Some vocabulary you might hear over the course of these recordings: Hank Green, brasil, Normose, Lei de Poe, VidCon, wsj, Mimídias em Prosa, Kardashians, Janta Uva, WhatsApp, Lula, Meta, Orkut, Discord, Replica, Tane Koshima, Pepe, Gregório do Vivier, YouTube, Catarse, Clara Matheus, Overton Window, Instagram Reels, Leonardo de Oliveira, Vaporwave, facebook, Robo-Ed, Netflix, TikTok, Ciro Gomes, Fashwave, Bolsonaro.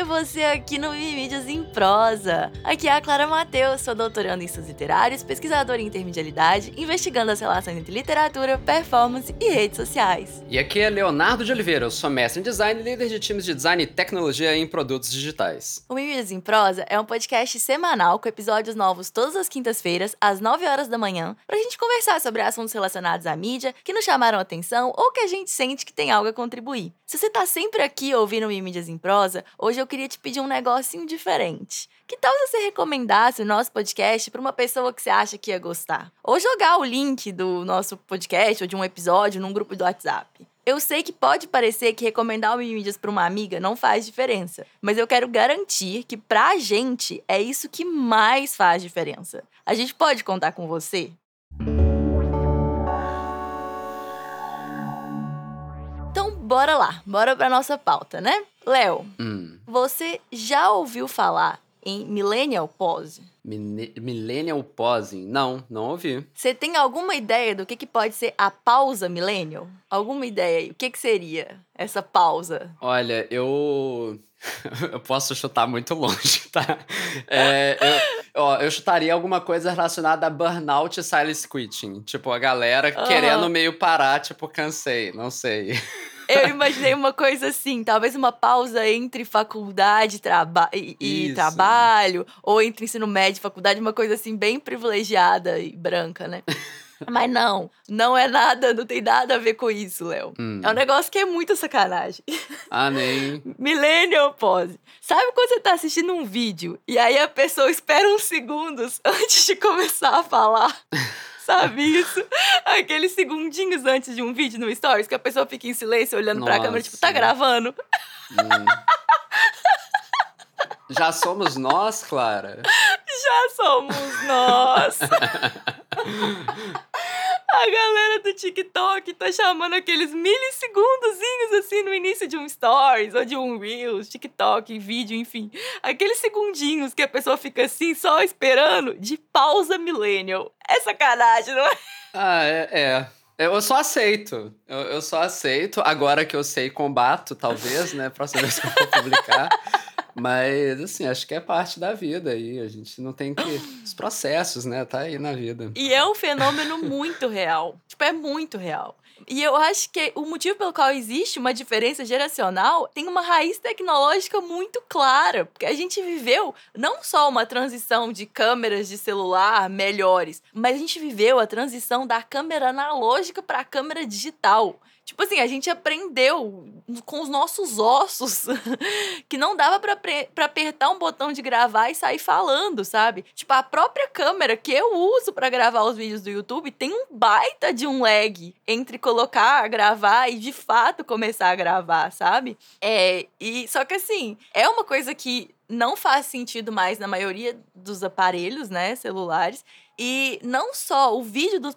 ter você aqui no Mimídias em Prosa. Aqui é a Clara Matheus, sou doutoranda em estudos literários, pesquisadora em intermedialidade, investigando as relações entre literatura, performance e redes sociais. E aqui é Leonardo de Oliveira, eu sou mestre em design, líder de times de design e tecnologia em produtos digitais. O Mimídias em Prosa é um podcast semanal com episódios novos todas as quintas-feiras, às 9 horas da manhã, pra gente conversar sobre assuntos relacionados à mídia, que nos chamaram a atenção ou que a gente sente que tem algo a contribuir. Se você tá sempre aqui ouvindo Mimídias em Prosa, hoje eu queria te pedir um negocinho diferente. Que tal se você recomendasse o nosso podcast pra uma pessoa que você acha que ia gostar? Ou jogar o link do nosso podcast ou de um episódio num grupo do WhatsApp. Eu sei que pode parecer que recomendar o Mimídias para uma amiga não faz diferença, mas eu quero garantir que pra gente é isso que mais faz diferença. A gente pode contar com você? Então bora lá, bora pra nossa pauta, né? Léo, você já ouviu falar em Millennial Pause? Millennial Pausing? Não, não ouvi. Você tem alguma ideia do que pode ser a pausa millennial? Alguma ideia aí? O que seria essa pausa? Olha, eu posso chutar muito longe, tá? Eu chutaria alguma coisa relacionada a burnout e silent quitting. Tipo, a galera querendo meio parar, tipo, cansei, não sei. Eu imaginei uma coisa assim, talvez uma pausa entre faculdade e trabalho, ou entre ensino médio e faculdade, uma coisa assim bem privilegiada e branca, né? Mas não é nada, não tem nada a ver com isso, Léo. É um negócio que é muita sacanagem. Ah, nem. Millennial Pause. Sabe quando você tá assistindo um vídeo e aí a pessoa espera uns segundos antes de começar a falar? Sabe isso? Aqueles segundinhos antes de um vídeo no Stories, que a pessoa fica em silêncio, olhando pra câmera, tipo, tá gravando? Já somos nós, Clara? Já somos nós! A galera do TikTok tá chamando aqueles milissegundozinhos, assim, no início de um Stories ou de um Reels, TikTok, vídeo, enfim. Aqueles segundinhos que a pessoa fica assim, só esperando, de pausa millennial. É sacanagem, não é? Ah, é. Eu só aceito. Eu só aceito. Agora que eu sei, combato, talvez, né? Próxima vez que eu for publicar. Mas, assim, acho que é parte da vida aí, a gente não tem que... Os processos, né, tá aí na vida. E é um fenômeno muito real, tipo, é muito real. E eu acho que o motivo pelo qual existe uma diferença geracional tem uma raiz tecnológica muito clara, porque a gente viveu não só uma transição de câmeras de celular melhores, mas a gente viveu a transição da câmera analógica para a câmera digital. Tipo assim, a gente aprendeu com os nossos ossos que não dava pra apertar um botão de gravar e sair falando, sabe? Tipo, a própria câmera que eu uso pra gravar os vídeos do YouTube tem um baita de um lag entre colocar, gravar e de fato começar a gravar, sabe? Só que assim, é uma coisa que não faz sentido mais na maioria dos aparelhos, né, celulares. E não só o vídeo do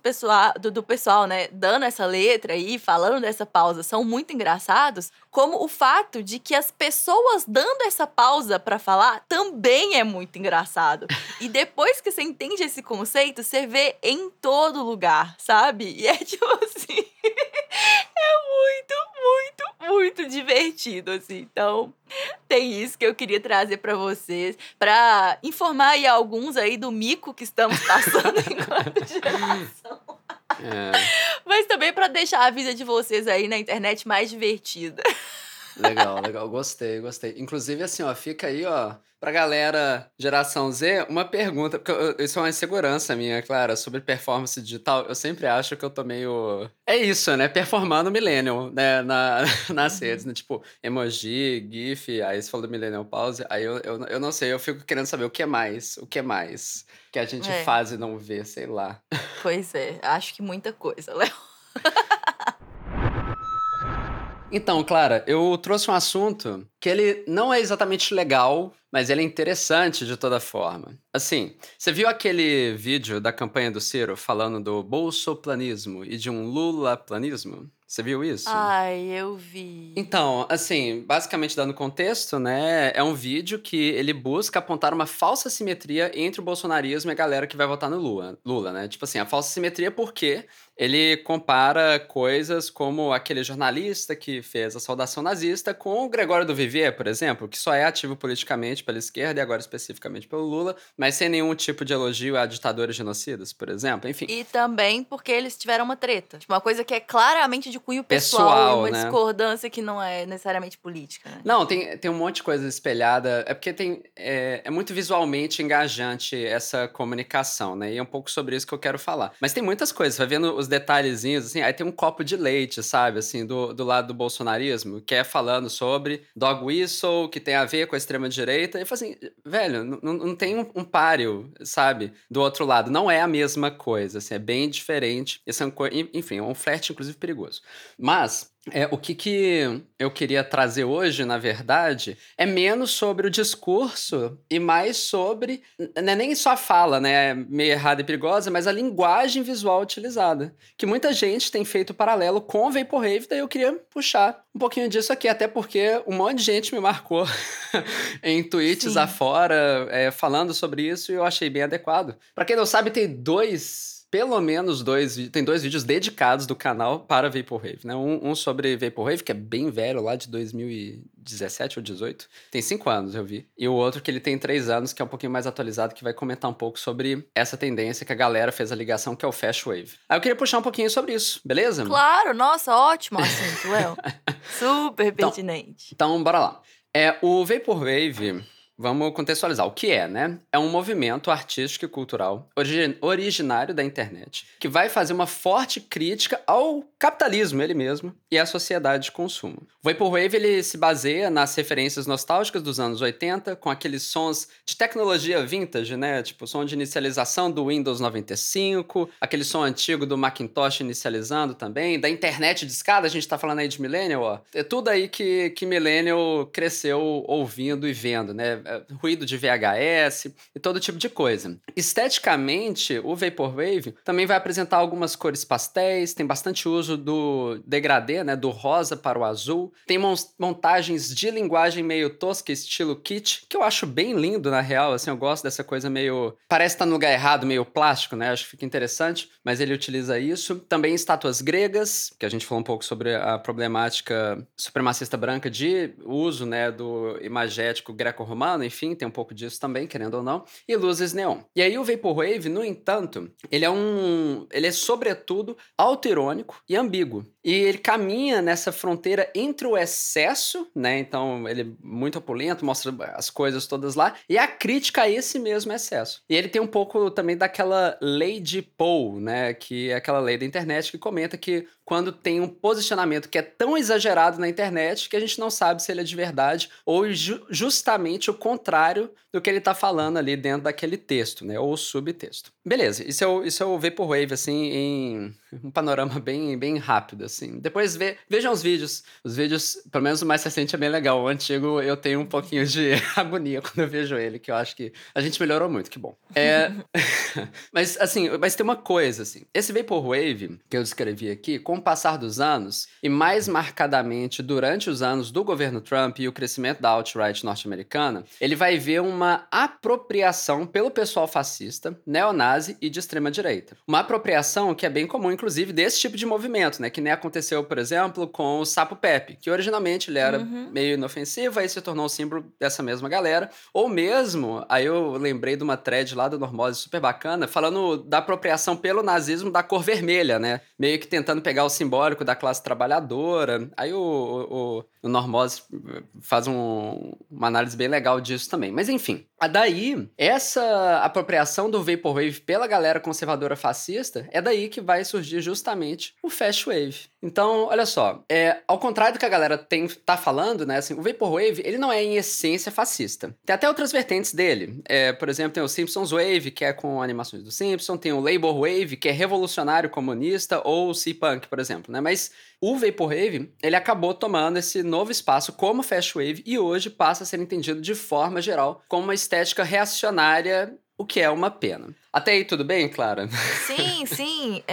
pessoal, né, dando essa letra aí, falando dessa pausa, são muito engraçados, como o fato de que as pessoas dando essa pausa pra falar também é muito engraçado. E depois que você entende esse conceito, você vê em todo lugar, sabe? E é tipo assim... é muito, muito, muito divertido, assim. Então, tem isso que eu queria trazer pra vocês, pra informar aí alguns aí do mico que estamos passando. Enquanto geração. Mas também pra deixar a vida de vocês aí na internet mais divertida. Legal, gostei. Inclusive, assim, ó, fica aí, ó, pra galera geração Z, uma pergunta, porque isso é uma insegurança minha, Clara, sobre performance digital. Eu sempre acho que eu tô meio... É isso, né? Performando millennial, né? Nas redes, né? Tipo, emoji, gif, aí você falou do millennial pause, aí eu não sei, eu fico querendo saber o que é mais que a gente faz e não vê, sei lá. Pois é, acho que muita coisa, Léo. Então, Clara, eu trouxe um assunto que ele não é exatamente legal, mas ele é interessante de toda forma. Assim, você viu aquele vídeo da campanha do Ciro falando do bolsoplanismo e de um lulaplanismo? Você viu isso? Ai, eu vi. Então, assim, basicamente dando contexto, né? É um vídeo que ele busca apontar uma falsa simetria entre o bolsonarismo e a galera que vai votar no Lula, né? Tipo assim, a falsa simetria porque ele compara coisas como aquele jornalista que fez a saudação nazista com o Gregório do Vivier, por exemplo, que só é ativo politicamente pela esquerda e agora especificamente pelo Lula, mas sem nenhum tipo de elogio a ditadores genocidas, por exemplo, enfim. E também porque eles tiveram uma treta. Tipo, uma coisa que é claramente de cunho pessoal, uma né? discordância que não é necessariamente política. Né? Não, tem um monte de coisa espelhada. É porque é muito visualmente engajante essa comunicação, né? E é um pouco sobre isso que eu quero falar. Mas tem muitas coisas, vai vendo os detalhezinhos, assim, aí tem um copo de leite, sabe, assim, do lado do bolsonarismo, que é falando sobre dog whistle, que tem a ver com a extrema-direita. E eu falo assim, velho, não tem um páreo, sabe, do outro lado. Não é a mesma coisa, assim, é bem diferente. Enfim, é um flerte, inclusive, perigoso. Mas o que eu queria trazer hoje, na verdade, é menos sobre o discurso e mais sobre, né, nem só a fala, né, meio errada e perigosa, mas a linguagem visual utilizada, que muita gente tem feito paralelo com o Vaporwave, daí eu queria puxar um pouquinho disso aqui, até porque um monte de gente me marcou em tweets afora, falando sobre isso, e eu achei bem adequado. Pra quem não sabe, tem dois vídeos dedicados do canal para Vaporwave, né? Um sobre Vaporwave, que é bem velho, lá de 2017 ou 2018. Tem 5 anos, eu vi. E o outro que ele tem 3 anos, que é um pouquinho mais atualizado, que vai comentar um pouco sobre essa tendência que a galera fez a ligação, que é o Fashwave. Aí eu queria puxar um pouquinho sobre isso, beleza? Claro, nossa, ótimo assunto, Léo. Super pertinente. Então, bora lá. O Vaporwave... Vamos contextualizar o que é, né? É um movimento artístico e cultural originário da internet que vai fazer uma forte crítica ao capitalismo, ele mesmo, e à sociedade de consumo. O Vaporwave, ele se baseia nas referências nostálgicas dos anos 80, com aqueles sons de tecnologia vintage, né? Tipo, som de inicialização do Windows 95, aquele som antigo do Macintosh inicializando também, da internet de escada, a gente tá falando aí de millennial, ó. É tudo aí que millennial cresceu ouvindo e vendo, né? Ruído de VHS e todo tipo de coisa. Esteticamente, o Vaporwave também vai apresentar algumas cores pastéis, tem bastante uso do degradê, né, do rosa para o azul, tem montagens de linguagem meio tosca, estilo kitsch, que eu acho bem lindo, na real, assim, eu gosto dessa coisa meio... Parece estar no lugar errado, meio plástico, né, acho que fica interessante, mas ele utiliza isso. Também estátuas gregas, que a gente falou um pouco sobre a problemática supremacista branca de uso, né, do imagético greco-romano, enfim, tem um pouco disso também, querendo ou não, e luzes neon. E aí o Vaporwave, no entanto, ele é sobretudo autoirônico e ambíguo. E ele caminha nessa fronteira entre o excesso, né, então ele é muito opulento, mostra as coisas todas lá, e a crítica a esse mesmo excesso. E ele tem um pouco também daquela lei de Poe, né, que é aquela lei da internet que comenta que quando tem um posicionamento que é tão exagerado na internet que a gente não sabe se ele é de verdade ou justamente o contrário do que ele tá falando ali dentro daquele texto, né? Ou subtexto. Beleza, isso é o Vaporwave, assim, em um panorama bem, bem rápido, assim. Depois vejam os vídeos. Os vídeos, pelo menos o mais recente, é bem legal. O antigo, eu tenho um pouquinho de agonia quando eu vejo ele, que eu acho que a gente melhorou muito, que bom. Mas tem uma coisa, assim. Esse Vaporwave que eu descrevi aqui, com o passar dos anos, e mais marcadamente durante os anos do governo Trump e o crescimento da alt-right norte-americana, ele vai ver uma apropriação pelo pessoal fascista, neonazi e de extrema-direita. Uma apropriação que é bem comum, inclusive, desse tipo de movimento, né? Que nem aconteceu, por exemplo, com o sapo Pepe, que originalmente ele era meio inofensivo, aí se tornou um símbolo dessa mesma galera. Ou mesmo, aí eu lembrei de uma thread lá do Normose, super bacana, falando da apropriação pelo nazismo da cor vermelha, né? Meio que tentando pegar o simbólico da classe trabalhadora. Aí o Normose faz uma análise bem legal disso também. Mas enfim, daí, essa apropriação do Vaporwave pela galera conservadora fascista, é daí que vai surgir justamente o Fashwave. Então, olha só, ao contrário do que a galera tá falando, né, assim, o Vaporwave, ele não é em essência fascista. Tem até outras vertentes dele. Por exemplo, tem o Simpsons Wave, que é com animações do Simpsons, tem o Labor Wave, que é revolucionário comunista, ou o C-Punk, por exemplo, né, mas o Vaporwave, ele acabou tomando esse novo espaço como Fashwave e hoje passa a ser entendido de forma geral como uma estética reacionária, o que é uma pena. Até aí, tudo bem, Clara? Sim, sim.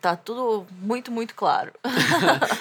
Tá tudo muito, muito claro.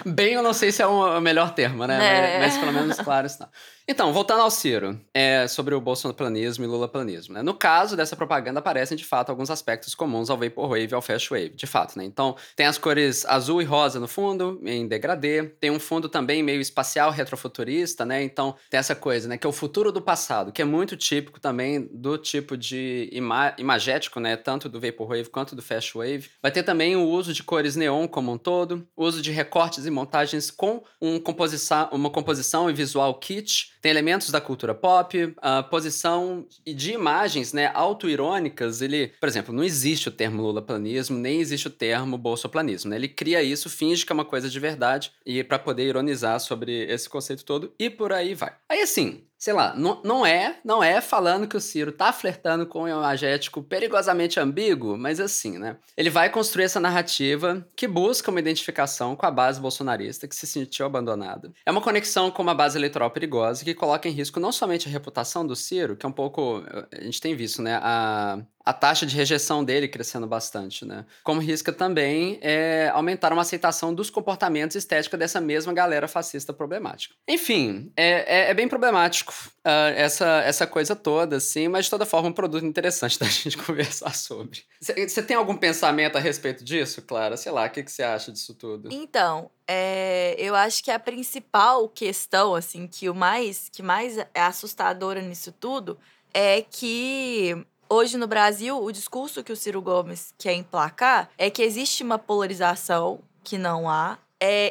Bem, eu não sei se é o melhor termo, né? É. Mas pelo menos claro está. Então, voltando ao Ciro, sobre o bolsonaplanismo e lulaplanismo, né? No caso dessa propaganda, aparecem, de fato, alguns aspectos comuns ao Vaporwave e ao Fashwave, de fato, né? Então, tem as cores azul e rosa no fundo, em degradê. Tem um fundo também meio espacial, retrofuturista, né? Então, tem essa coisa, né? Que é o futuro do passado, que é muito típico também do tipo de imagético, né? Tanto do Vaporwave quanto do Fashwave. Vai ter também o uso de cores neon como um todo, uso de recortes e montagens com uma composição e visual kitsch. Tem elementos da cultura pop, a posição de imagens, né, autoirônicas. Ele, por exemplo, não existe o termo lulaplanismo, nem existe o termo bolsoplanismo, né? Ele cria isso, finge que é uma coisa de verdade e para poder ironizar sobre esse conceito todo e por aí vai. Aí assim, sei lá, não é falando que o Ciro tá flertando com um imagético perigosamente ambíguo, mas assim, né? Ele vai construir essa narrativa que busca uma identificação com a base bolsonarista que se sentiu abandonada. É uma conexão com uma base eleitoral perigosa que coloca em risco não somente a reputação do Ciro, que é um pouco... A gente tem visto, né? A taxa de rejeição dele crescendo bastante, né? Como risca também aumentar uma aceitação dos comportamentos estéticos dessa mesma galera fascista problemática. Enfim, é bem problemático essa coisa toda, assim, mas de toda forma um produto interessante da gente conversar sobre. Você tem algum pensamento a respeito disso, Clara? Sei lá, o que você acha disso tudo? Então... eu acho que a principal questão, assim, que mais é assustadora nisso tudo é que hoje no Brasil o discurso que o Ciro Gomes quer emplacar é que existe uma polarização que não há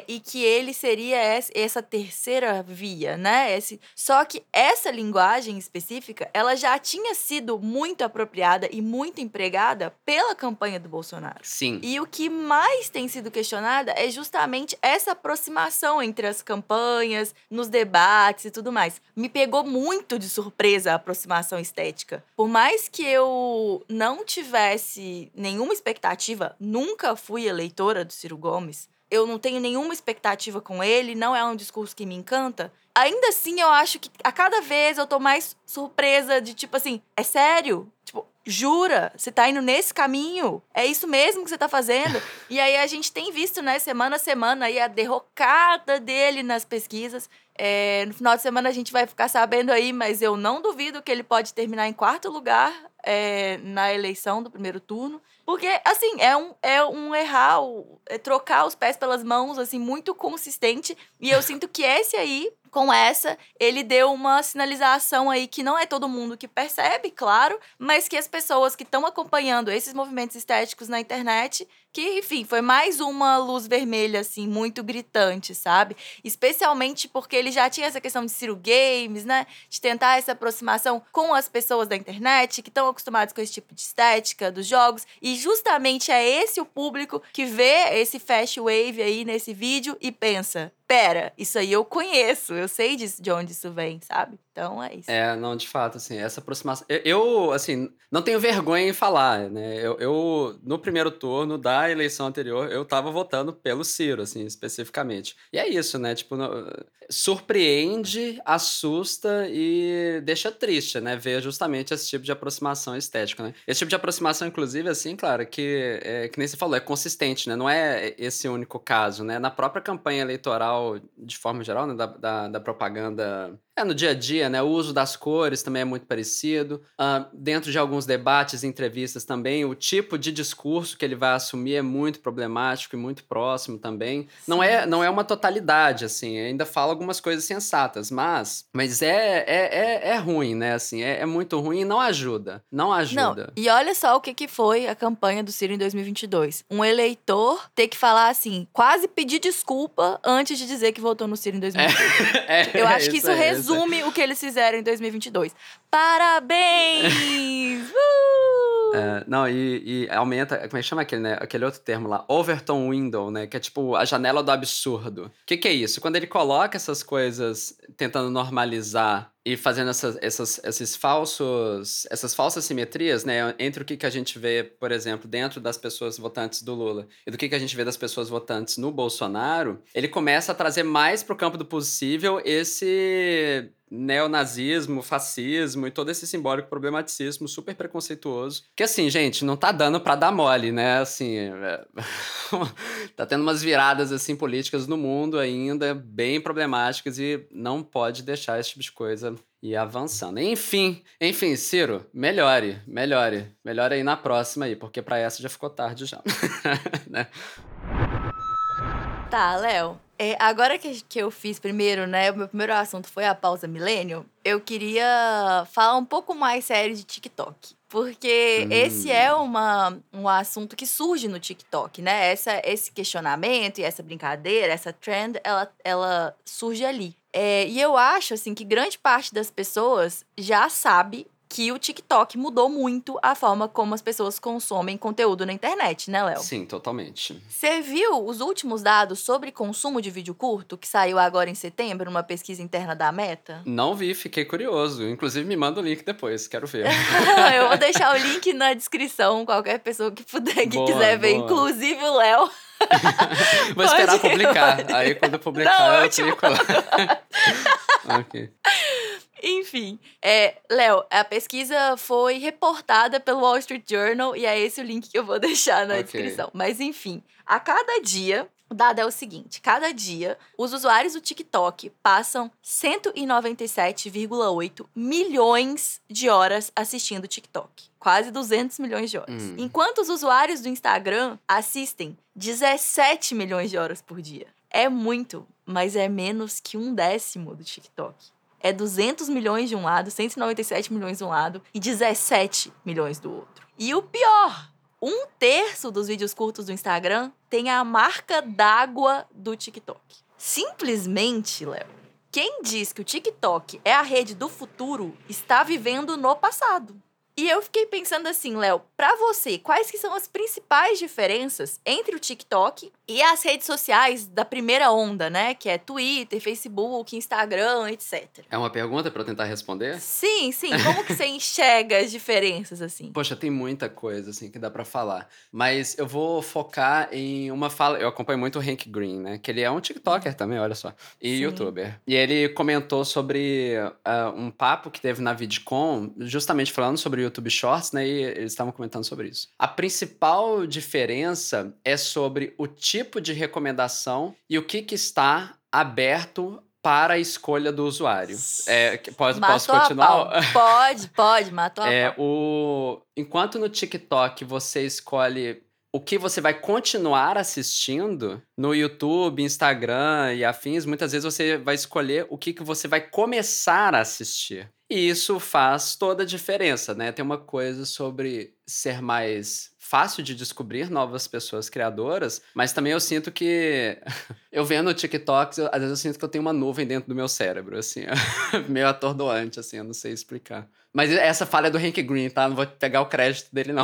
e que ele seria essa terceira via, né? Só que essa linguagem específica ela já tinha sido muito apropriada e muito empregada pela campanha do Bolsonaro. Sim. E o que mais tem sido questionada é justamente essa aproximação entre as campanhas, nos debates e tudo mais. Me pegou muito de surpresa a aproximação estética. Por mais que eu não tivesse nenhuma expectativa, nunca fui eleitora do Ciro Gomes, eu não tenho nenhuma expectativa com ele, não é um discurso que me encanta. Ainda assim, eu acho que a cada vez eu tô mais surpresa de, tipo assim, é sério? Tipo, jura? Você tá indo nesse caminho? É isso mesmo que você tá fazendo? E aí a gente tem visto, né, semana a semana, aí a derrocada dele nas pesquisas. No final de semana a gente vai ficar sabendo aí, mas eu não duvido que ele pode terminar em quarto lugar na eleição do primeiro turno. Porque, assim, é um errar, trocar os pés pelas mãos, assim, muito consistente. E eu sinto que esse aí, com essa, ele deu uma sinalização aí que não é todo mundo que percebe, claro, mas que as pessoas que estão acompanhando esses movimentos estéticos na internet, que, enfim, foi mais uma luz vermelha, assim, muito gritante, sabe? Especialmente porque ele já tinha essa questão de Ciro Games, né? De tentar essa aproximação com as pessoas da internet, que estão acostumadas com esse tipo de estética, dos jogos. E justamente é esse o público que vê esse Fashwave aí nesse vídeo e pensa, pera, isso aí eu conheço, eu sei de onde isso vem, sabe? Então é isso. Não, de fato, assim, essa aproximação... Eu assim, não tenho vergonha em falar, né? Eu no primeiro turno da eleição anterior, eu tava votando pelo Ciro, assim, especificamente. E é isso, né? Tipo, surpreende, assusta e deixa triste, né? Ver justamente esse tipo de aproximação estética, né? Esse tipo de aproximação, inclusive, assim, claro, que nem você falou, é consistente, né? Não é esse único caso, né? Na própria campanha eleitoral, de forma geral, né? Da propaganda... no dia a dia, né? O uso das cores também é muito parecido. Dentro de alguns debates e entrevistas também, o tipo de discurso que ele vai assumir é muito problemático e muito próximo também. Não é uma totalidade, assim. Ainda fala algumas coisas sensatas, mas é ruim, né? Assim, é muito ruim e não ajuda. Não ajuda. Não. E olha só o que foi a campanha do Ciro em 2022. Um eleitor ter que falar assim, quase pedir desculpa antes de dizer que votou no Ciro em 2022. Eu acho que isso resume o que eles fizeram em 2022. Parabéns! Não, e aumenta... Como é que chama aquele, né? Aquele outro termo lá? Overton Window, né? Que é tipo a janela do absurdo. O que é isso? Quando ele coloca essas coisas tentando normalizar E fazendo essas falsas simetrias, né, entre o que a gente vê, por exemplo, dentro das pessoas votantes do Lula e do que a gente vê das pessoas votantes no Bolsonaro, ele começa a trazer mais para o campo do possível esse neonazismo, fascismo e todo esse simbólico problematicismo super preconceituoso. Que assim, gente, não tá dando pra dar mole, né? Assim, tá tendo umas viradas assim, políticas no mundo ainda bem problemáticas e não pode deixar esse tipo de coisa ir avançando. Enfim, Ciro, melhore aí na próxima aí, porque pra essa já ficou tarde já. Né? Tá, Léo. Agora que eu fiz primeiro, né, o meu primeiro assunto foi a pausa milênio, eu queria falar um pouco mais sério de TikTok. Porque esse é um assunto que surge no TikTok, né? Esse questionamento e essa brincadeira, essa trend, ela surge ali. E eu acho, assim, que grande parte das pessoas já sabe que o TikTok mudou muito a forma como as pessoas consomem conteúdo na internet, né, Léo? Sim, totalmente. Você viu os últimos dados sobre consumo de vídeo curto, que saiu agora em setembro, numa pesquisa interna da Meta? Não vi, fiquei curioso. Inclusive, me manda o link depois, quero ver. Eu vou deixar o link na descrição, qualquer pessoa que puder, que quiser ver, inclusive o Léo. Vou esperar publicar, aí quando eu publicar não, eu clico lá. Ok. Enfim, Léo, a pesquisa foi reportada pelo Wall Street Journal e é esse o link que eu vou deixar na descrição. Mas enfim, a cada dia, o dado é o seguinte, cada dia os usuários do TikTok passam 197,8 milhões de horas assistindo TikTok. Quase 200 milhões de horas. Enquanto os usuários do Instagram assistem 17 milhões de horas por dia. É muito, mas é menos que 1/10 do TikTok. É 200 milhões de um lado, 197 milhões de um lado e 17 milhões do outro. E o pior, 1/3 dos vídeos curtos do Instagram tem a marca d'água do TikTok. Simplesmente, Léo, quem diz que o TikTok é a rede do futuro está vivendo no passado. E eu fiquei pensando assim, Léo, pra você, quais que são as principais diferenças entre o TikTok e as redes sociais da primeira onda, né? Que é Twitter, Facebook, Instagram, etc. É uma pergunta pra eu tentar responder? Sim. Como que você enxerga as diferenças, assim? Poxa, tem muita coisa, assim, que dá pra falar. Mas eu vou focar em uma fala... Eu acompanho muito o Hank Green, né? Que ele é um TikToker também, olha só. E sim, YouTuber. E ele comentou sobre um papo que teve na VidCon, justamente falando sobre o YouTube Shorts, né? E eles estavam comentando sobre isso. A principal diferença é sobre o tipo de recomendação e o que está aberto para a escolha do usuário. Posso continuar? Pode, matou a pau. Enquanto no TikTok você escolhe o que você vai continuar assistindo, no YouTube, Instagram e afins, muitas vezes você vai escolher o que você vai começar a assistir. E isso faz toda a diferença, né? Tem uma coisa sobre ser mais fácil de descobrir novas pessoas criadoras, mas também eu sinto que... Eu vendo TikToks, às vezes eu sinto que eu tenho uma nuvem dentro do meu cérebro, assim, meio atordoante, assim, eu não sei explicar. Mas essa fala é do Hank Green, tá? Não vou pegar o crédito dele, não.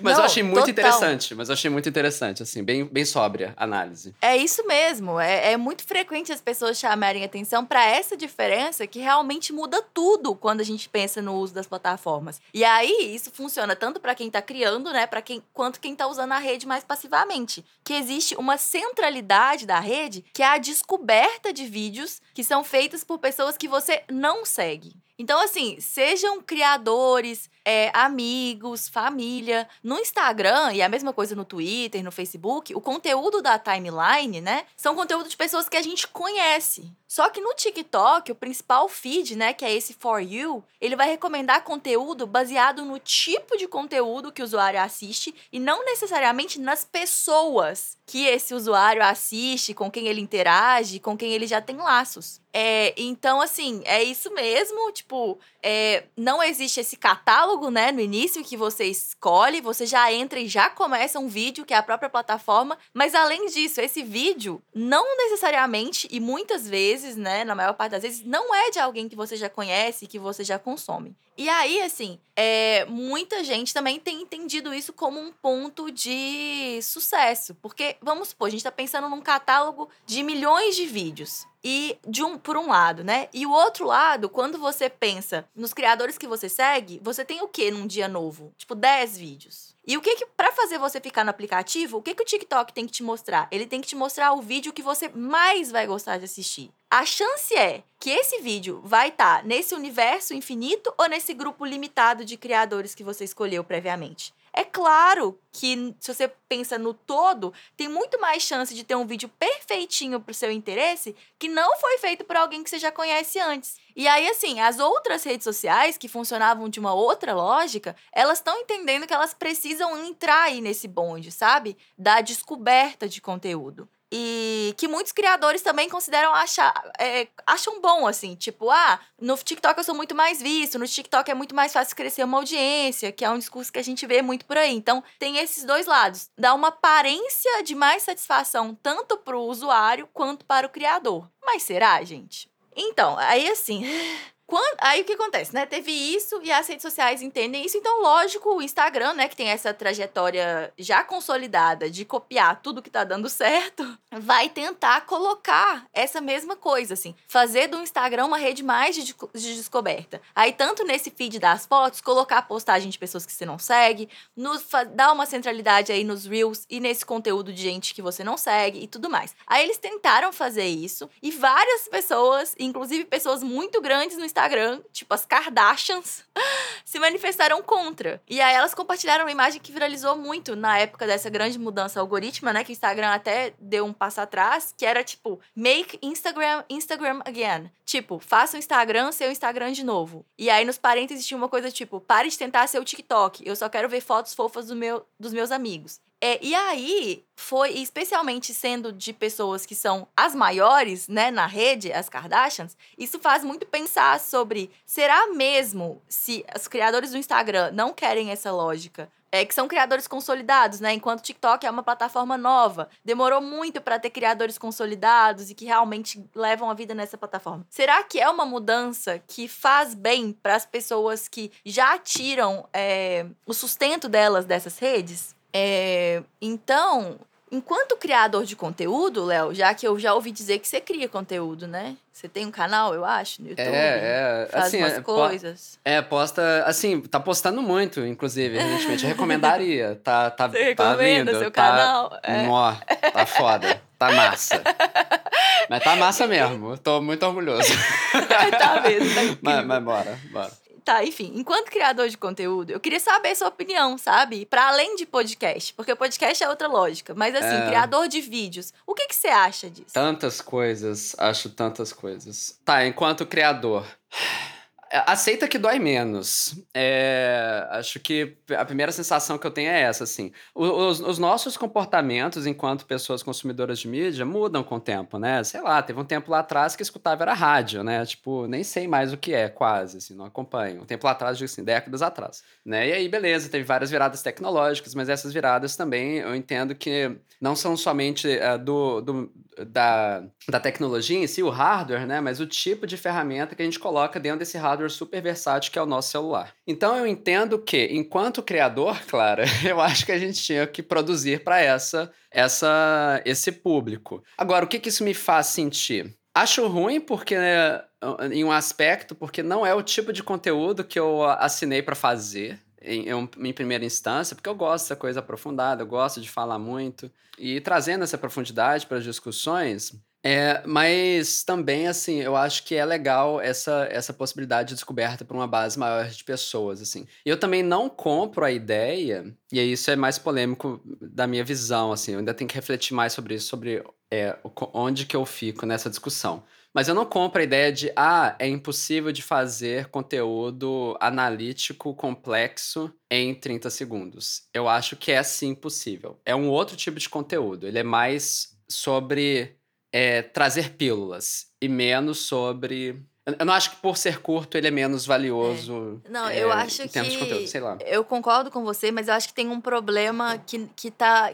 Mas não, eu achei muito interessante, assim, bem sóbria a análise. É isso mesmo, é muito frequente as pessoas chamarem atenção para essa diferença que realmente muda tudo quando a gente pensa no uso das plataformas. E aí, isso funciona tanto para quem tá criando, né, quanto quem tá usando a rede mais passivamente. Que existe uma centralidade da rede, que é a descoberta de vídeos que são feitos por pessoas que você não segue. Então, assim, sejam criadores, amigos, família. No Instagram, e a mesma coisa no Twitter, no Facebook, o conteúdo da timeline, né, são conteúdo de pessoas que a gente conhece. Só que no TikTok, o principal feed, né, que é esse For You, ele vai recomendar conteúdo baseado no tipo de conteúdo que o usuário assiste e não necessariamente nas pessoas que esse usuário assiste, com quem ele interage, com quem ele já tem laços. Então, assim, é isso mesmo, tipo, não existe esse catálogo, né, no início que você escolhe, você já entra e já começa um vídeo, que é a própria plataforma, mas além disso, esse vídeo não necessariamente, e muitas vezes, né, na maior parte das vezes, não é de alguém que você já conhece, que você já consome. E aí, assim, muita gente também tem entendido isso como um ponto de sucesso. Porque, vamos supor, a gente tá pensando num catálogo de milhões de vídeos. E por um lado, né? E o outro lado, quando você pensa nos criadores que você segue, você tem o quê num dia novo? Tipo, 10 vídeos. E o que que, pra fazer você ficar no aplicativo, o que que o TikTok tem que te mostrar? Ele tem que te mostrar o vídeo que você mais vai gostar de assistir. A chance é que esse vídeo vai estar nesse universo infinito ou nesse grupo limitado de criadores que você escolheu previamente. É claro que, se você pensa no todo, tem muito mais chance de ter um vídeo perfeitinho pro seu interesse que não foi feito por alguém que você já conhece antes. E aí, assim, as outras redes sociais que funcionavam de uma outra lógica, elas estão entendendo que elas precisam entrar aí nesse bonde, sabe? Da descoberta de conteúdo. E que muitos criadores também consideram acham bom, assim. Tipo, no TikTok eu sou muito mais visto, no TikTok é muito mais fácil crescer uma audiência, que é um discurso que a gente vê muito por aí. Então, tem esses dois lados. Dá uma aparência de mais satisfação, tanto para o usuário quanto para o criador. Mas será, gente? Então, aí assim... Aí o que acontece, né? Teve isso e as redes sociais entendem isso. Então, lógico, o Instagram, né, que tem essa trajetória já consolidada de copiar tudo que tá dando certo, vai tentar colocar essa mesma coisa, assim. Fazer do Instagram uma rede mais de descoberta. Aí, tanto nesse feed das fotos, colocar a postagem de pessoas que você não segue, dar uma centralidade aí nos Reels e nesse conteúdo de gente que você não segue e tudo mais. Aí, eles tentaram fazer isso e várias pessoas, inclusive pessoas muito grandes no Instagram, tipo as Kardashians, se manifestaram contra. E aí elas compartilharam uma imagem que viralizou muito na época dessa grande mudança algorítmica, né? Que o Instagram até deu um passo atrás, que era tipo, make Instagram, Instagram again. Tipo, faça o Instagram ser o Instagram de novo. E aí nos parênteses tinha uma coisa tipo, pare de tentar ser o TikTok, eu só quero ver fotos fofas dos meus amigos. E aí, foi especialmente sendo de pessoas que são as maiores, né, na rede, as Kardashians, isso faz muito pensar sobre, será mesmo se os criadores do Instagram não querem essa lógica? Que são criadores consolidados, né? Enquanto o TikTok é uma plataforma nova. Demorou muito para ter criadores consolidados e que realmente levam a vida nessa plataforma. Será que é uma mudança que faz bem para as pessoas que já tiram o sustento delas dessas redes? Então, enquanto criador de conteúdo, Léo, já que eu já ouvi dizer que você cria conteúdo, né? Você tem um canal, eu acho, no YouTube, faz assim, umas coisas. Posta, assim, tá postando muito, inclusive, recentemente. Recomendaria, tá lindo. Você recomenda seu canal? Tá foda, tá massa. Mas tá massa mesmo, tô muito orgulhoso. Tá mesmo, tá incrível. Mas bora. Tá, enfim, enquanto criador de conteúdo, eu queria saber a sua opinião, sabe? Pra além de podcast, porque podcast é outra lógica. Mas assim, criador de vídeos, o que você acha disso? Tantas coisas. Tá, enquanto criador... Aceita que dói menos. Acho que a primeira sensação que eu tenho é essa, assim. Os nossos comportamentos enquanto pessoas consumidoras de mídia mudam com o tempo, né? Sei lá, teve um tempo lá atrás que escutava era rádio, né? Tipo, nem sei mais o que é, quase, assim, não acompanho. Um tempo lá atrás, assim, décadas atrás, né? E aí, beleza, teve várias viradas tecnológicas, mas essas viradas também eu entendo que não são somente da tecnologia em si, o hardware, né? Mas o tipo de ferramenta que a gente coloca dentro desse hardware super versátil que é o nosso celular. Então eu entendo que, enquanto criador, Clara, eu acho que a gente tinha que produzir para esse público. Agora, o que isso me faz sentir? Acho ruim porque, né, em um aspecto, porque não é o tipo de conteúdo que eu assinei para fazer em primeira instância, porque eu gosto dessa coisa aprofundada, eu gosto de falar muito e trazendo essa profundidade para as discussões. Mas também, assim, eu acho que é legal essa possibilidade de descoberta para uma base maior de pessoas, assim. Eu também não compro a ideia, e isso é mais polêmico da minha visão, assim, eu ainda tenho que refletir mais sobre isso, sobre onde que eu fico nessa discussão. Mas eu não compro a ideia de, é impossível de fazer conteúdo analítico complexo em 30 segundos. Eu acho que é, sim, possível. É um outro tipo de conteúdo, ele é mais sobre... trazer pílulas e menos sobre... Eu não acho que por ser curto ele é menos valioso. Não, eu acho em termos que... de conteúdo, sei lá. Eu concordo com você, mas eu acho que tem um problema que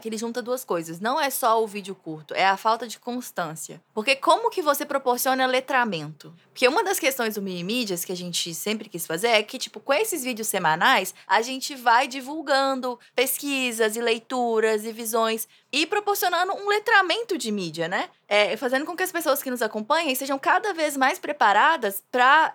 ele junta duas coisas. Não é só o vídeo curto, é a falta de constância. Porque como que você proporciona letramento? Porque uma das questões do Mimídias que a gente sempre quis fazer é que, tipo, com esses vídeos semanais, a gente vai divulgando pesquisas e leituras e visões... e proporcionando um letramento de mídia, né? Fazendo com que as pessoas que nos acompanham sejam cada vez mais preparadas para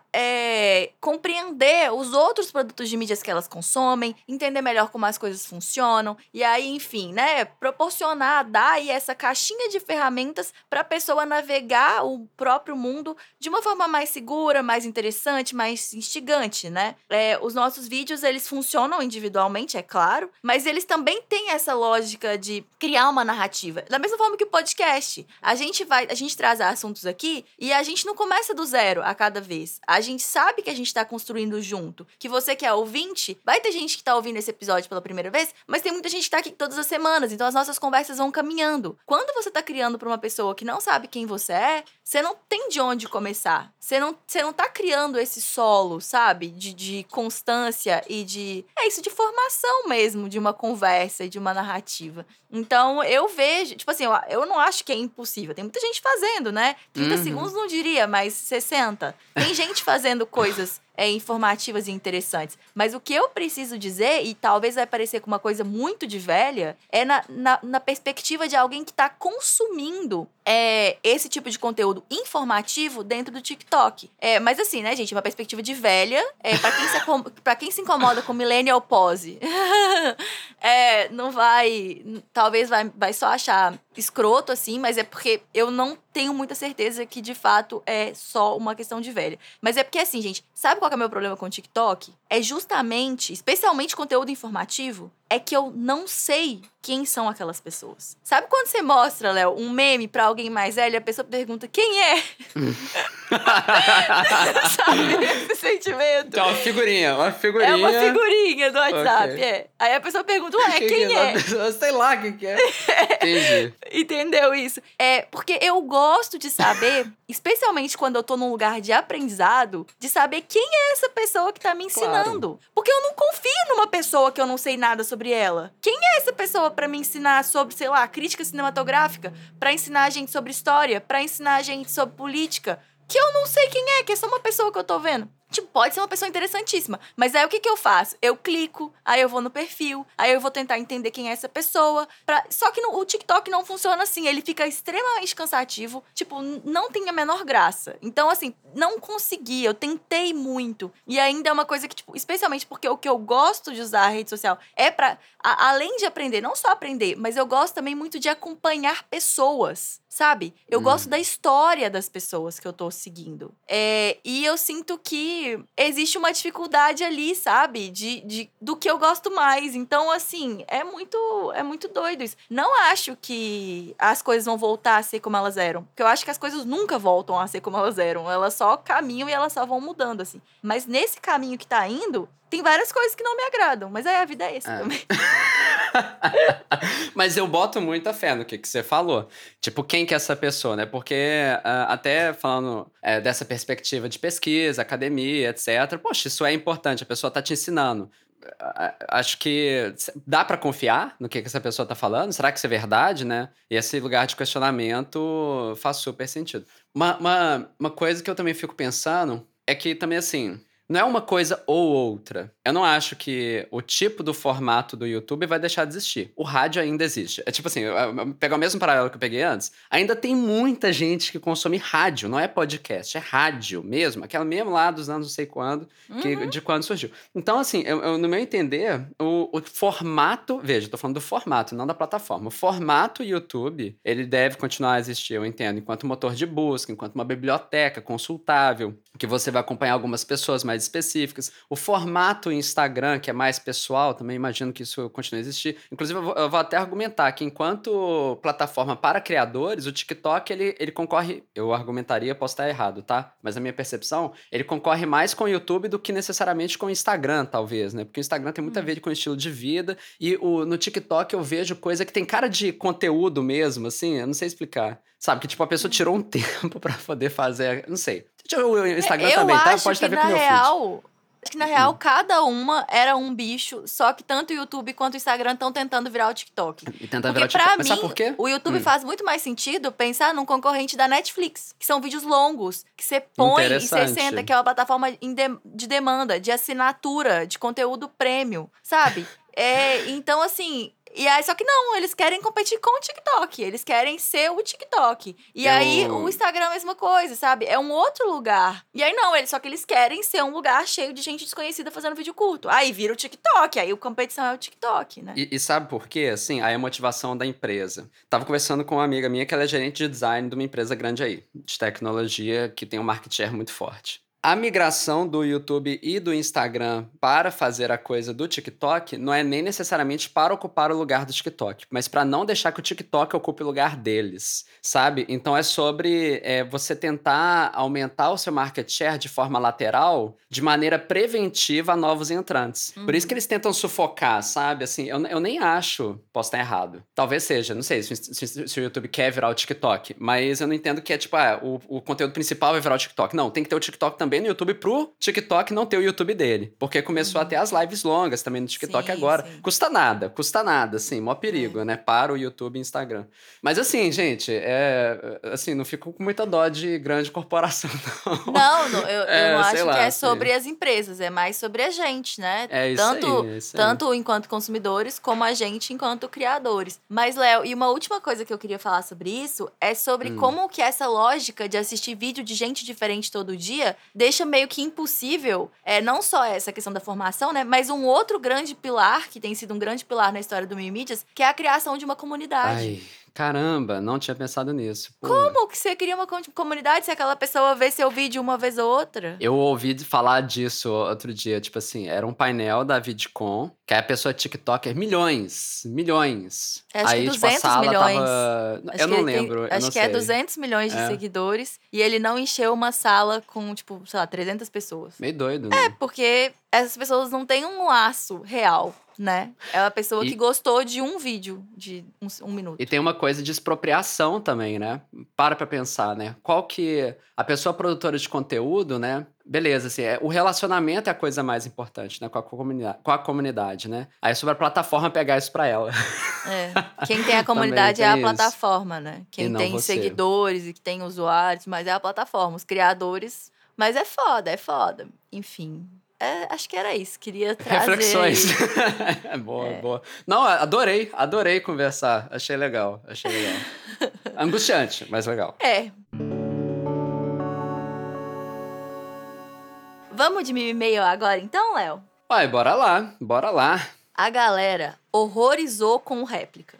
compreender os outros produtos de mídias que elas consomem, entender melhor como as coisas funcionam, e aí, enfim, né, proporcionar, dar aí essa caixinha de ferramentas para a pessoa navegar o próprio mundo de uma forma mais segura, mais interessante, mais instigante, né? Os nossos vídeos, eles funcionam individualmente, é claro, mas eles também têm essa lógica de criar uma narrativa. Da mesma forma que o podcast. A gente traz assuntos aqui e a gente não começa do zero a cada vez. A gente sabe que a gente tá construindo junto. Que você que é ouvinte, vai ter gente que tá ouvindo esse episódio pela primeira vez, mas tem muita gente que tá aqui todas as semanas, então as nossas conversas vão caminhando. Quando você tá criando pra uma pessoa que não sabe quem você é, você não tem de onde começar. Você não tá criando esse solo, sabe? De constância e de... de formação mesmo, de uma conversa e de uma narrativa. Então, eu vejo... Tipo assim, eu não acho que é impossível. Tem muita gente fazendo, né? 30 segundos não diria, mas 60. Tem gente fazendo coisas... informativas e interessantes. Mas o que eu preciso dizer, e talvez vai parecer com uma coisa muito de velha, é na perspectiva de alguém que está consumindo esse tipo de conteúdo informativo dentro do TikTok. Mas assim, né, gente? Uma perspectiva de velha. Para quem se incomoda com millennial pose, não vai... Talvez vai só achar escroto, assim, mas é porque eu não tenho muita certeza que, de fato, é só uma questão de velha. Mas é porque, assim, gente, sabe qual que é o meu problema com o TikTok? É justamente, especialmente conteúdo informativo, é que eu não sei quem são aquelas pessoas. Sabe quando você mostra, Léo, um meme pra alguém mais velho e a pessoa pergunta quem é? Sabe? Esse sentimento. É uma figurinha, uma figurinha. É uma figurinha do WhatsApp, okay. Aí a pessoa pergunta, ué, quem é? Eu sei lá quem que é. Entendi. Entendeu isso? Porque eu gosto de saber, especialmente quando eu tô num lugar de aprendizado, de saber quem é essa pessoa que tá me ensinando. Claro. Porque eu não confio numa pessoa que eu não sei nada sobre ela. Quem é essa pessoa pra me ensinar sobre, sei lá, crítica cinematográfica? Pra ensinar a gente sobre história? Pra ensinar a gente sobre política? Que eu não sei quem é, que é só uma pessoa que eu tô vendo. Tipo, pode ser uma pessoa interessantíssima. Mas aí o que eu faço? Eu clico, aí eu vou no perfil, aí eu vou tentar entender quem é essa pessoa. Só que o TikTok não funciona assim. Ele fica extremamente cansativo. Tipo, não tem a menor graça. Então, assim, não consegui. Eu tentei muito. E ainda é uma coisa que, tipo, especialmente porque o que eu gosto de usar a rede social é pra... Além de aprender, não só aprender, mas eu gosto também muito de acompanhar pessoas, sabe? Eu gosto da história das pessoas que eu tô seguindo. E eu sinto que existe uma dificuldade ali, sabe? Do que eu gosto mais. Então, assim, é muito doido isso. Não acho que as coisas vão voltar a ser como elas eram. Porque eu acho que as coisas nunca voltam a ser como elas eram. Elas só caminham e elas só vão mudando, assim. Mas nesse caminho que tá indo... Tem várias coisas que não me agradam, mas aí a vida é essa também. Mas eu boto muita fé no que você falou. Tipo, quem que é essa pessoa, né? Porque até falando dessa perspectiva de pesquisa, academia, etc. Poxa, isso é importante, a pessoa tá te ensinando. Acho que dá pra confiar no que essa pessoa tá falando? Será que isso é verdade, né? E esse lugar de questionamento faz super sentido. Uma coisa que eu também fico pensando é que também, assim... Não é uma coisa ou outra. Eu não acho que o tipo do formato do YouTube vai deixar de existir. O rádio ainda existe. É tipo assim, eu pego o mesmo paralelo que eu peguei antes. Ainda tem muita gente que consome rádio. Não é podcast, é rádio mesmo. Aquela mesmo lá dos anos não sei quando, de quando surgiu. Então, assim, eu, no meu entender, o formato... Veja, eu tô falando do formato, não da plataforma. O formato YouTube, ele deve continuar a existir, eu entendo. Enquanto motor de busca, enquanto uma biblioteca consultável, que você vai acompanhar algumas pessoas mais específicas. O formato Instagram, que é mais pessoal, também imagino que isso continue a existir. Inclusive, eu vou até argumentar que enquanto plataforma para criadores, o TikTok, ele concorre... Eu argumentaria, posso estar errado, tá? Mas a minha percepção, ele concorre mais com o YouTube do que necessariamente com o Instagram, talvez, né? Porque o Instagram tem muito a ver com o estilo de vida e no TikTok eu vejo coisa que tem cara de conteúdo mesmo, assim, eu não sei explicar. Sabe, que tipo, a pessoa tirou um tempo pra poder fazer... Não sei. O Instagram também, tá? Pode estar a ver com o meu feed. Acho que, na real, cada uma era um bicho, só que tanto o YouTube quanto o Instagram estão tentando virar o TikTok. E tentando virar o TikTok. Porque, pra mim, por quê? O YouTube faz muito mais sentido pensar num concorrente da Netflix, que são vídeos longos, que você põe e você senta, que é uma plataforma de demanda, de assinatura, de conteúdo premium, sabe? Então, assim... E aí, só que não, eles querem competir com o TikTok, eles querem ser o TikTok. E aí, o Instagram é a mesma coisa, sabe? É um outro lugar. E aí, não, só que eles querem ser um lugar cheio de gente desconhecida fazendo vídeo curto. Aí vira o TikTok, aí a competição é o TikTok, né? E sabe por quê? Assim, aí a motivação da empresa. Tava conversando com uma amiga minha que ela é gerente de design de uma empresa grande aí, de tecnologia, que tem um market share muito forte. A migração do YouTube e do Instagram para fazer a coisa do TikTok não é nem necessariamente para ocupar o lugar do TikTok, mas para não deixar que o TikTok ocupe o lugar deles, sabe? Então é sobre você tentar aumentar o seu market share de forma lateral, de maneira preventiva a novos entrantes. Por isso que eles tentam sufocar, sabe? Assim, eu nem acho, posso estar errado. Talvez seja, não sei se o YouTube quer virar o TikTok, mas eu não entendo que é tipo, o conteúdo principal vai virar o TikTok. Não, tem que ter o TikTok também no YouTube pro TikTok não ter o YouTube dele. Porque começou a ter as lives longas também no TikTok agora. Sim. Custa nada, assim, maior perigo, né? Para o YouTube e Instagram. Mas assim, gente, assim, não fico com muita dó de grande corporação, não. Eu não acho que é sobre as empresas, é mais sobre a gente, né? Tanto enquanto consumidores, como a gente enquanto criadores. Mas, Léo, e uma última coisa que eu queria falar sobre isso é sobre como que essa lógica de assistir vídeo de gente diferente todo dia deixa meio que impossível, não só essa questão da formação, né? Mas um outro grande pilar, que tem sido um grande pilar na história do Mimídias, que é a criação de uma comunidade. Caramba, não tinha pensado nisso. Pô. Como que você cria uma comunidade se aquela pessoa vê seu vídeo uma vez ou outra? Eu ouvi falar disso outro dia, tipo assim, era um painel da VidCon, que a pessoa TikToker, milhões. Acho aí, que 200 tipo, a sala milhões. Tava... Eu não lembro, acho que é 200 milhões de seguidores, e ele não encheu uma sala com, tipo, sei lá, 300 pessoas. Meio doido, né? É, porque essas pessoas não têm um laço real. Né? É uma pessoa que gostou de um vídeo de um minuto. E tem uma coisa de expropriação também, né? Pra pensar, né? Qual que... A pessoa produtora de conteúdo, né? Beleza, assim, o relacionamento é a coisa mais importante, né? Com a comunidade, né? Aí sobre a plataforma pegar isso pra ela. Quem tem a comunidade tem é a plataforma, né? Quem tem seguidores e que tem usuários, mas é a plataforma, os criadores. Mas é foda. Enfim... acho que era isso, queria trazer... Reflexões. Boa. Não, adorei conversar, achei legal. Angustiante, mas legal. Vamos de e-mail agora então, Léo? Uai, bora lá. A galera horrorizou com Réplica.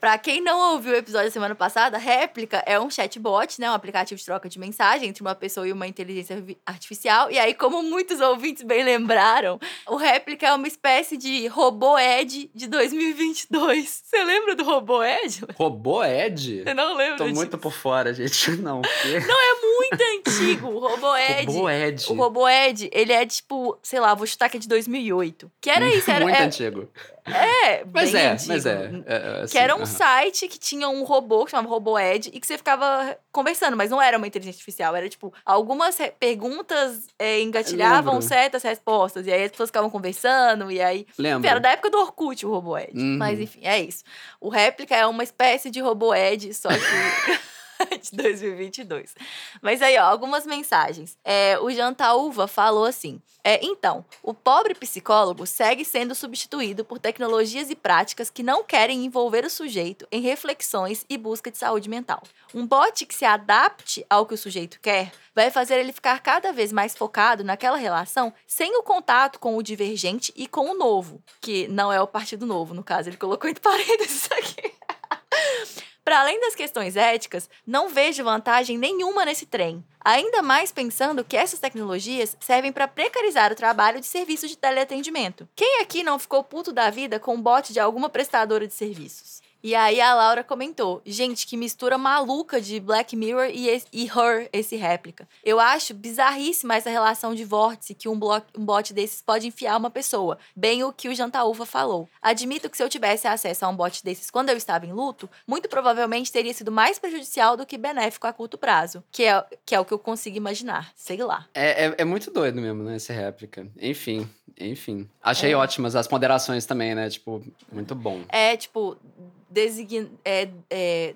Pra quem não ouviu o episódio da semana passada, Réplica é um chatbot, né? Um aplicativo de troca de mensagem entre uma pessoa e uma inteligência artificial. E aí, como muitos ouvintes bem lembraram, o Réplica é uma espécie de Robo-Ed de 2022. Você lembra do Robo-Ed? Robo-Ed? Eu não lembro. Tô muito por fora, gente. Não, é muito antigo. O Robo-Ed. O Robo-Ed, ele é tipo, sei lá, vou chutar que é de 2008. Que era isso. Muito antigo. Mas assim, que era um site que tinha um robô, que chamava Robo-Ed, e que você ficava conversando, mas não era uma inteligência artificial, era tipo, algumas perguntas engatilhavam certas respostas, e aí as pessoas ficavam conversando, e aí... Lembro. Era da época do Orkut o Robo-Ed, mas enfim, é isso. O Réplica é uma espécie de Robo-Ed, só que... de 2022. Mas aí, ó, algumas mensagens. O Janta Uva falou assim, então, o pobre psicólogo segue sendo substituído por tecnologias e práticas que não querem envolver o sujeito em reflexões e busca de saúde mental. Um bot que se adapte ao que o sujeito quer vai fazer ele ficar cada vez mais focado naquela relação sem o contato com o divergente e com o novo, que não é o Partido Novo, no caso, ele colocou entre parênteses aqui. Para além das questões éticas, não vejo vantagem nenhuma nesse trem. Ainda mais pensando que essas tecnologias servem para precarizar o trabalho de serviços de teleatendimento. Quem aqui não ficou puto da vida com um bot de alguma prestadora de serviços? E aí a Laura comentou, gente, que mistura maluca de Black Mirror e Her, esse Réplica. Eu acho bizarríssima essa relação de vórtice que um bot desses pode enfiar uma pessoa, bem o que o Jantaúva falou. Admito que se eu tivesse acesso a um bot desses quando eu estava em luto, muito provavelmente teria sido mais prejudicial do que benéfico a curto prazo, que é o que eu consigo imaginar, sei lá. É muito doido mesmo, né, esse Réplica. Enfim. Achei ótimas as ponderações também, né, tipo, muito bom. Tipo...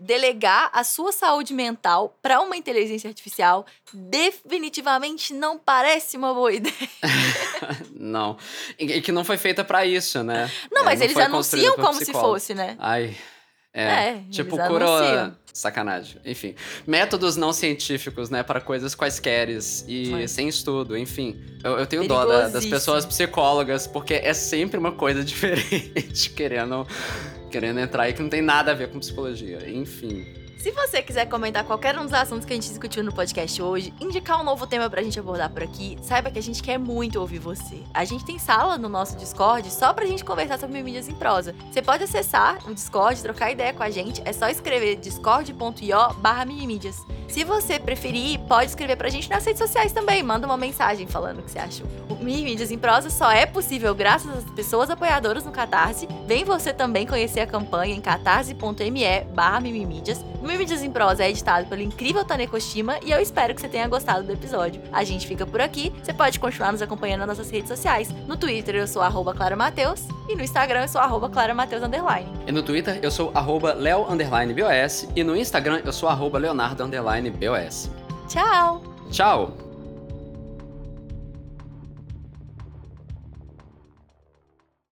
delegar a sua saúde mental para uma inteligência artificial definitivamente não parece uma boa ideia. Não. E que não foi feita para isso, né? Não, mas não eles anunciam como se fosse, né? Ai... É, tipo, cura... Sacanagem. Enfim. Métodos não científicos, né? Para coisas quaisqueres e sem estudo. Enfim, eu tenho dó das pessoas psicólogas, porque é sempre uma coisa diferente querendo entrar e que não tem nada a ver com psicologia. Enfim. Se você quiser comentar qualquer um dos assuntos que a gente discutiu no podcast hoje, indicar um novo tema pra gente abordar por aqui, saiba que a gente quer muito ouvir você. A gente tem sala no nosso Discord só pra gente conversar sobre Mimídias em Prosa. Você pode acessar o Discord, trocar ideia com a gente, é só escrever discord.io/mimídias. Se você preferir, pode escrever pra gente nas redes sociais também, manda uma mensagem falando o que você achou. O Mimídias em Prosa só é possível graças às pessoas apoiadoras no Catarse. Vem você também conhecer a campanha em catarse.me/mimídias. O Mimídias em Prosa é editado pelo incrível Tane Koshima e eu espero que você tenha gostado do episódio. A gente fica por aqui, você pode continuar nos acompanhando nas nossas redes sociais. No Twitter eu sou @Clara Matheus e no Instagram eu sou @Clara Matheus. E no Twitter eu sou @Leo_BOS e no Instagram eu sou @Leonardo_BOS. Tchau! Tchau!